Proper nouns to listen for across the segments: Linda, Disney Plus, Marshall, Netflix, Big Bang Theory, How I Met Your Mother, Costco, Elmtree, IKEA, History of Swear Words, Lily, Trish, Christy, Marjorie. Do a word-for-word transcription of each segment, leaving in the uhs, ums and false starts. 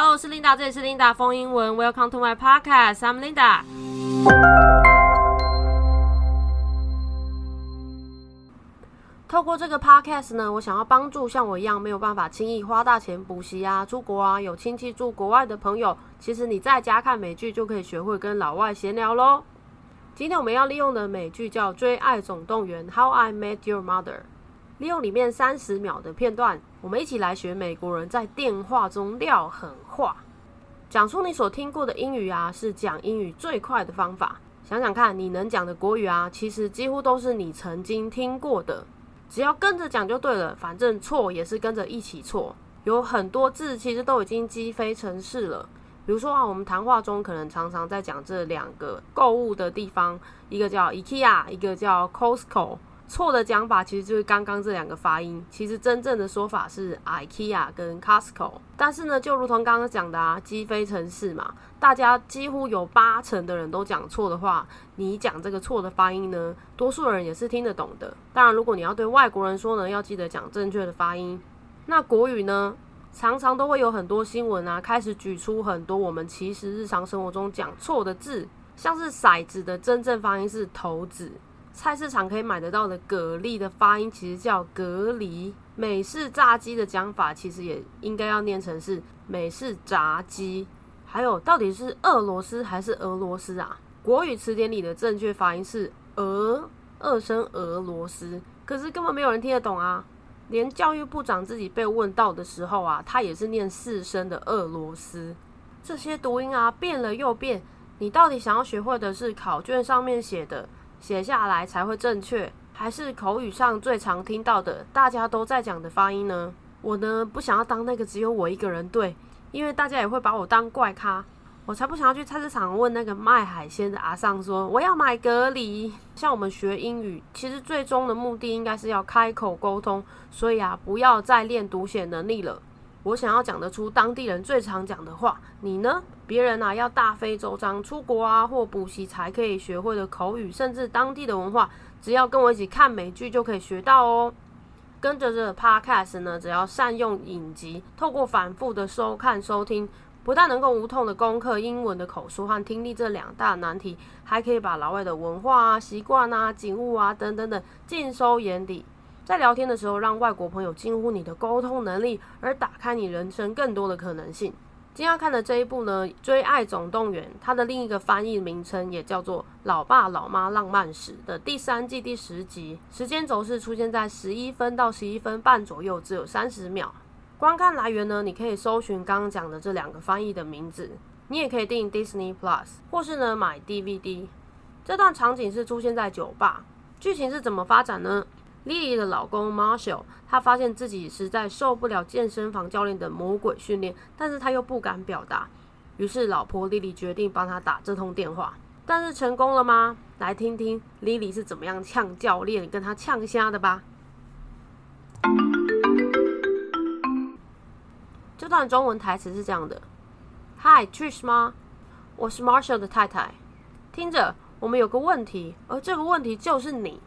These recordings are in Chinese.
Hello， 我是 Linda， 这里是 Linda 风英文。Welcome to my podcast. I'm Linda. 透过这个 podcast 呢，我想要帮助像我一样没有办法轻易花大钱补习啊、出国啊、有亲戚住国外的朋友，其实你在家看美剧就可以学会跟老外闲聊咯。今天我们要利用的美剧叫《追爱总动员》How I Met Your Mother。利用里面三十秒的片段，我们一起来学美国人在电话中撂狠话。讲出你所听过的英语啊，是讲英语最快的方法。想想看，你能讲的国语啊，其实几乎都是你曾经听过的，只要跟着讲就对了，反正错也是跟着一起错。有很多字其实都已经积非成是了。比如说啊，我们谈话中可能常常在讲这两个购物的地方，一个叫 IKEA， 一个叫 Costco。错的讲法其实就是刚刚这两个发音，其实真正的说法是 IKEA 跟 Costco。 但是呢，就如同刚刚讲的啊，积非成是嘛，大家几乎有八成的人都讲错的话，你讲这个错的发音呢，多数人也是听得懂的。当然如果你要对外国人说呢，要记得讲正确的发音。那国语呢，常常都会有很多新闻啊，开始举出很多我们其实日常生活中讲错的字，像是骰子的真正发音是骰子，菜市场可以买得到的蛤蜊的发音其实叫蛤蜊，美式炸鸡的讲法其实也应该要念成是美式炸鸡。还有到底是俄罗斯还是俄罗斯啊？国语词典里的正确发音是俄，二声俄罗斯，可是根本没有人听得懂啊。连教育部长自己被问到的时候啊，他也是念四声的俄罗斯。这些读音啊，变了又变，你到底想要学会的是考卷上面写的写下来才会正确，还是口语上最常听到的大家都在讲的发音呢？我呢，不想要当那个只有我一个人对，因为大家也会把我当怪咖。我才不想要去菜市场问那个卖海鲜的阿桑说我要买蛤蜊。像我们学英语，其实最终的目的应该是要开口沟通，所以啊，不要再练读写能力了。我想要讲得出当地人最常讲的话，你呢？别人啊，要大费周章出国啊或补习才可以学会的口语，甚至当地的文化，只要跟我一起看美剧就可以学到哦。跟着这个 podcast 呢，只要善用影集，透过反复的收看收听，不但能够无痛的攻克英文的口说和听力这两大难题，还可以把老外的文化啊、习惯啊、景物啊等等等尽收眼底。在聊天的时候，让外国朋友惊呼你的沟通能力，而打开你人生更多的可能性。今天要看的这一部呢，《追爱总动员》，它的另一个翻译名称也叫做《老爸老妈浪漫史》的第三季第十集，时间轴是出现在十一分到十一分半左右，只有三十秒。观看来源呢，你可以搜寻刚刚讲的这两个翻译的名字，你也可以订 Disney Plus 或是呢买 D V D。 这段场景是出现在酒吧，剧情是怎么发展呢？莉莉的老公 Marshall， 他发现自己实在受不了健身房教练的魔鬼训练，但是他又不敢表达，于是老婆莉莉决定帮他打这通电话。但是成功了吗？来听听莉莉是怎么样呛教练跟他呛瞎的吧。这段中文台词是这样的： Hi Trish 吗？我是 Marshall 的太太。听着，我们有个问题，而这个问题就是你。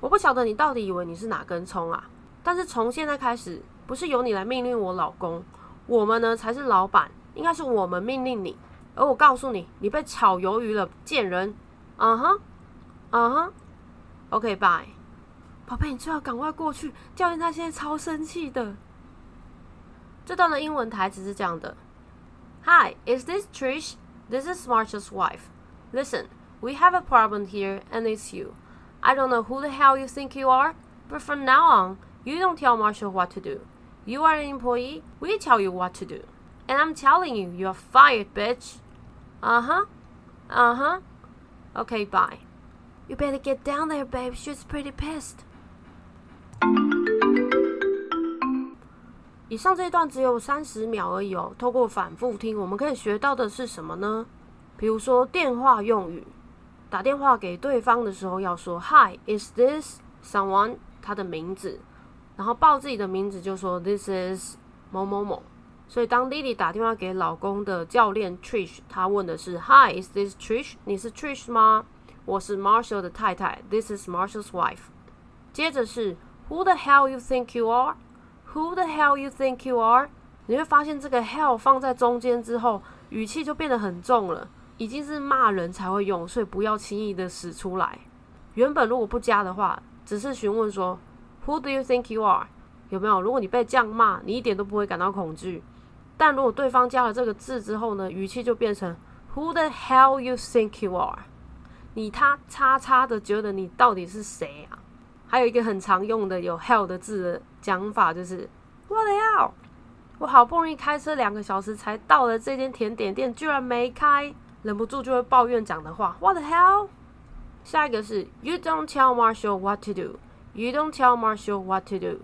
我不晓得你到底以为你是哪根葱啊，但是从现在开始，不是由你来命令我老公，我们呢才是老板，应该是我们命令你。而我告诉你，你被炒鱿鱼了，贱人！嗯哼，嗯哼 ，OK bye。宝贝，你最好赶快过去，教练他现在超生气的。这段的英文台词是这样的 ：Hi, is this Trish? This is Marshall's wife. Listen, we have a problem here, and it's you.I don't know who the hell you think you are, but from now on, you don't tell Marshall what to do. You are an employee, we tell you what to do. And I'm telling you, you're fired, bitch. Uh-huh, uh-huh. Okay, bye. You better get down there, babe, she's pretty pissed. 以上这一段只有三十秒而已哦，透过反复听，我们可以学到的是什么呢？比如说电话用语。打电话给对方的时候要说 Hi, is this someone? 他的名字，然后报自己的名字就说 This is 某某某。所以当 Lily 打电话给老公的教练 Trish， 她问的是 Hi, is this Trish? 你是 Trish 吗？我是 Marshall 的太太， This is Marshall's wife。 接着是 Who the hell you think you are? Who the hell you think you are? 你会发现这个 hell 放在中间之后，语气就变得很重了，已经是骂人才会用，所以不要轻易的使出来。原本如果不加的话，只是询问说 Who do you think you are？ 有没有？如果你被这样骂，你一点都不会感到恐惧。但如果对方加了这个字之后呢，语气就变成 Who the hell you think you are？ 你他叉叉的觉得你到底是谁啊？还有一个很常用的有 hell 的字的讲法就是 What the hell？ 我好不容易开车两个小时才到了这间甜点店，居然没开，忍不住就会抱怨讲的话 What the hell？ 下一个是 You don't tell Marshall what to do You don't tell Marshall what to do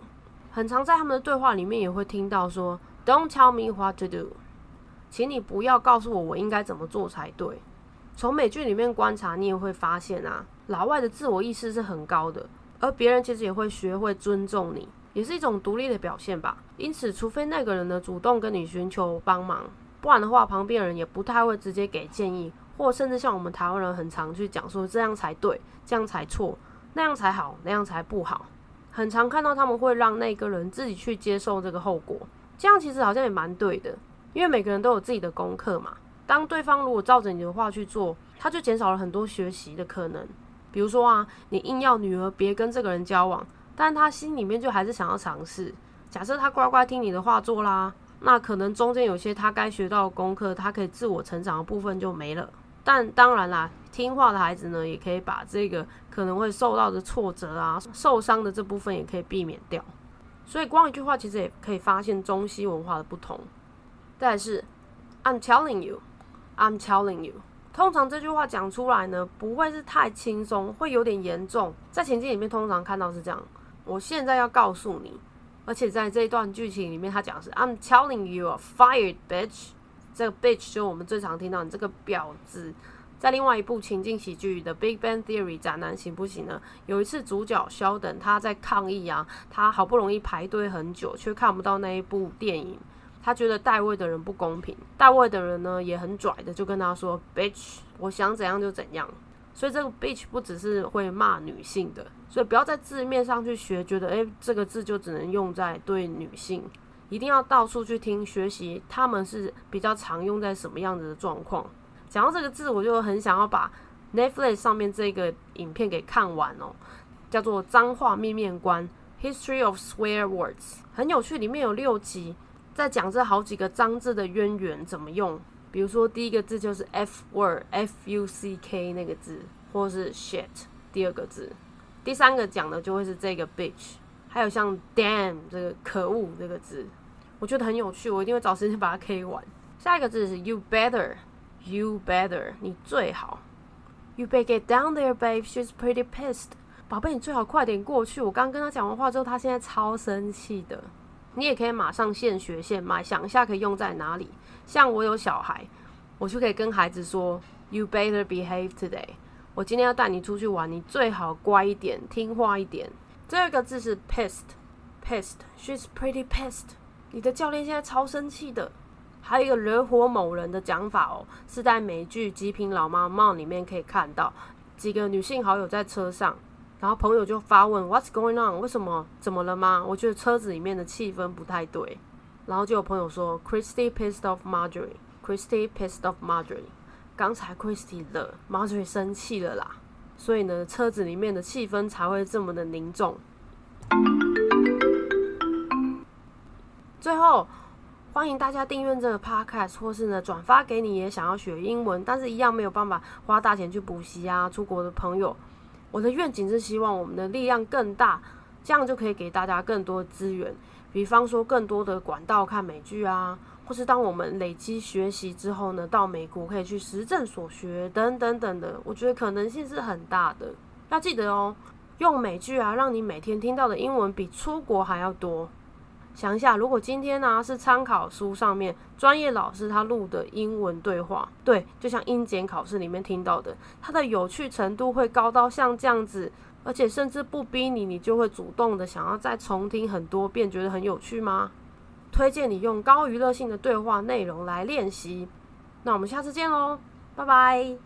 很常在他们的对话里面也会听到说 Don't tell me what to do 请你不要告诉我我应该怎么做才对。从美剧里面观察你也会发现啊，老外的自我意识是很高的，而别人其实也会学会尊重你，也是一种独立的表现吧。因此除非那个人呢主动跟你寻求帮忙，不然的话旁边人也不太会直接给建议，或甚至像我们台湾人很常去讲说这样才对，这样才错，那样才好，那样才不好。很常看到他们会让那个人自己去接受这个后果，这样其实好像也蛮对的，因为每个人都有自己的功课嘛，当对方如果照着你的话去做，他就减少了很多学习的可能。比如说啊，你硬要女儿别跟这个人交往，但他心里面就还是想要尝试，假设他乖乖听你的话做啦，那可能中间有些他该学到的功课，他可以自我成长的部分就没了。但当然啦，听话的孩子呢也可以把这个可能会受到的挫折啊，受伤的这部分也可以避免掉。所以光一句话其实也可以发现中西文化的不同。再来是 I'm telling you I'm telling you 通常这句话讲出来呢不会是太轻松，会有点严重，在情境里面通常看到是这样，我现在要告诉你。而且在这一段剧情里面他讲的是 I'm telling you are fired bitch， 这个 bitch 就是我们最常听到你这个婊子。在另外一部情境喜剧的 Big Bang Theory 宅男行不行呢，有一次主角肖等他在抗议啊，他好不容易排队很久却看不到那一部电影，他觉得代位的人不公平，代位的人呢也很拽的就跟他说 bitch 我想怎样就怎样。所以这个 bitch 不只是会骂女性的，所以不要在字面上去学，觉得、欸、这个字就只能用在对女性，一定要到处去听学习他们是比较常用在什么样子的状况。讲到这个字，我就很想要把 Netflix 上面这个影片给看完哦，叫做脏话面面观 History of Swear Words， 很有趣，里面有六集在讲这好几个脏字的渊源怎么用。比如说第一个字就是 F word F U C K 那个字，或是 shit 第二个字，第三个讲的就会是这个 bitch， 还有像 damn 这个可恶这个字，我觉得很有趣，我一定会找时间把它 K 完。下一个字是 you better you better 你最好 you better get down there babe she's pretty pissed 宝贝你最好快点过去，我刚跟他讲完话之后他现在超生气的。你也可以马上现学现卖，想一下可以用在哪里。像我有小孩，我就可以跟孩子说 You better behave today， 我今天要带你出去玩，你最好乖一点，听话一点。第二个字是 pissed pissed she's pretty pissed 你的教练现在超生气的。还有一个惹火某人的讲法哦，是在美剧《极品老妈妈》里面可以看到，几个女性好友在车上，然后朋友就发问 What's going on？ 为什么？怎么了吗？我觉得车子里面的气氛不太对。然后就有朋友说 Christy pissed off Marjorie Christy pissed off Marjorie 刚才 Christy 了 Marjorie 生气了啦，所以呢车子里面的气氛才会这么的凝重。最后欢迎大家订阅这个 podcast， 或是呢转发给你也想要学英文但是一样没有办法花大钱去补习啊出国的朋友，我的愿景是希望我们的力量更大，这样就可以给大家更多资源，比方说更多的管道看美剧啊，或是当我们累积学习之后呢到美国可以去实证所学等等等的，我觉得可能性是很大的。要记得哦，用美剧啊让你每天听到的英文比出国还要多。想一下，如果今天啊是参考书上面专业老师他录的英文对话，对，就像英检考试里面听到的，它的有趣程度会高到像这样子，而且甚至不逼你，你就会主动的想要再重听很多遍，觉得很有趣吗？推荐你用高娱乐性的对话内容来练习。那我们下次见咯，拜拜。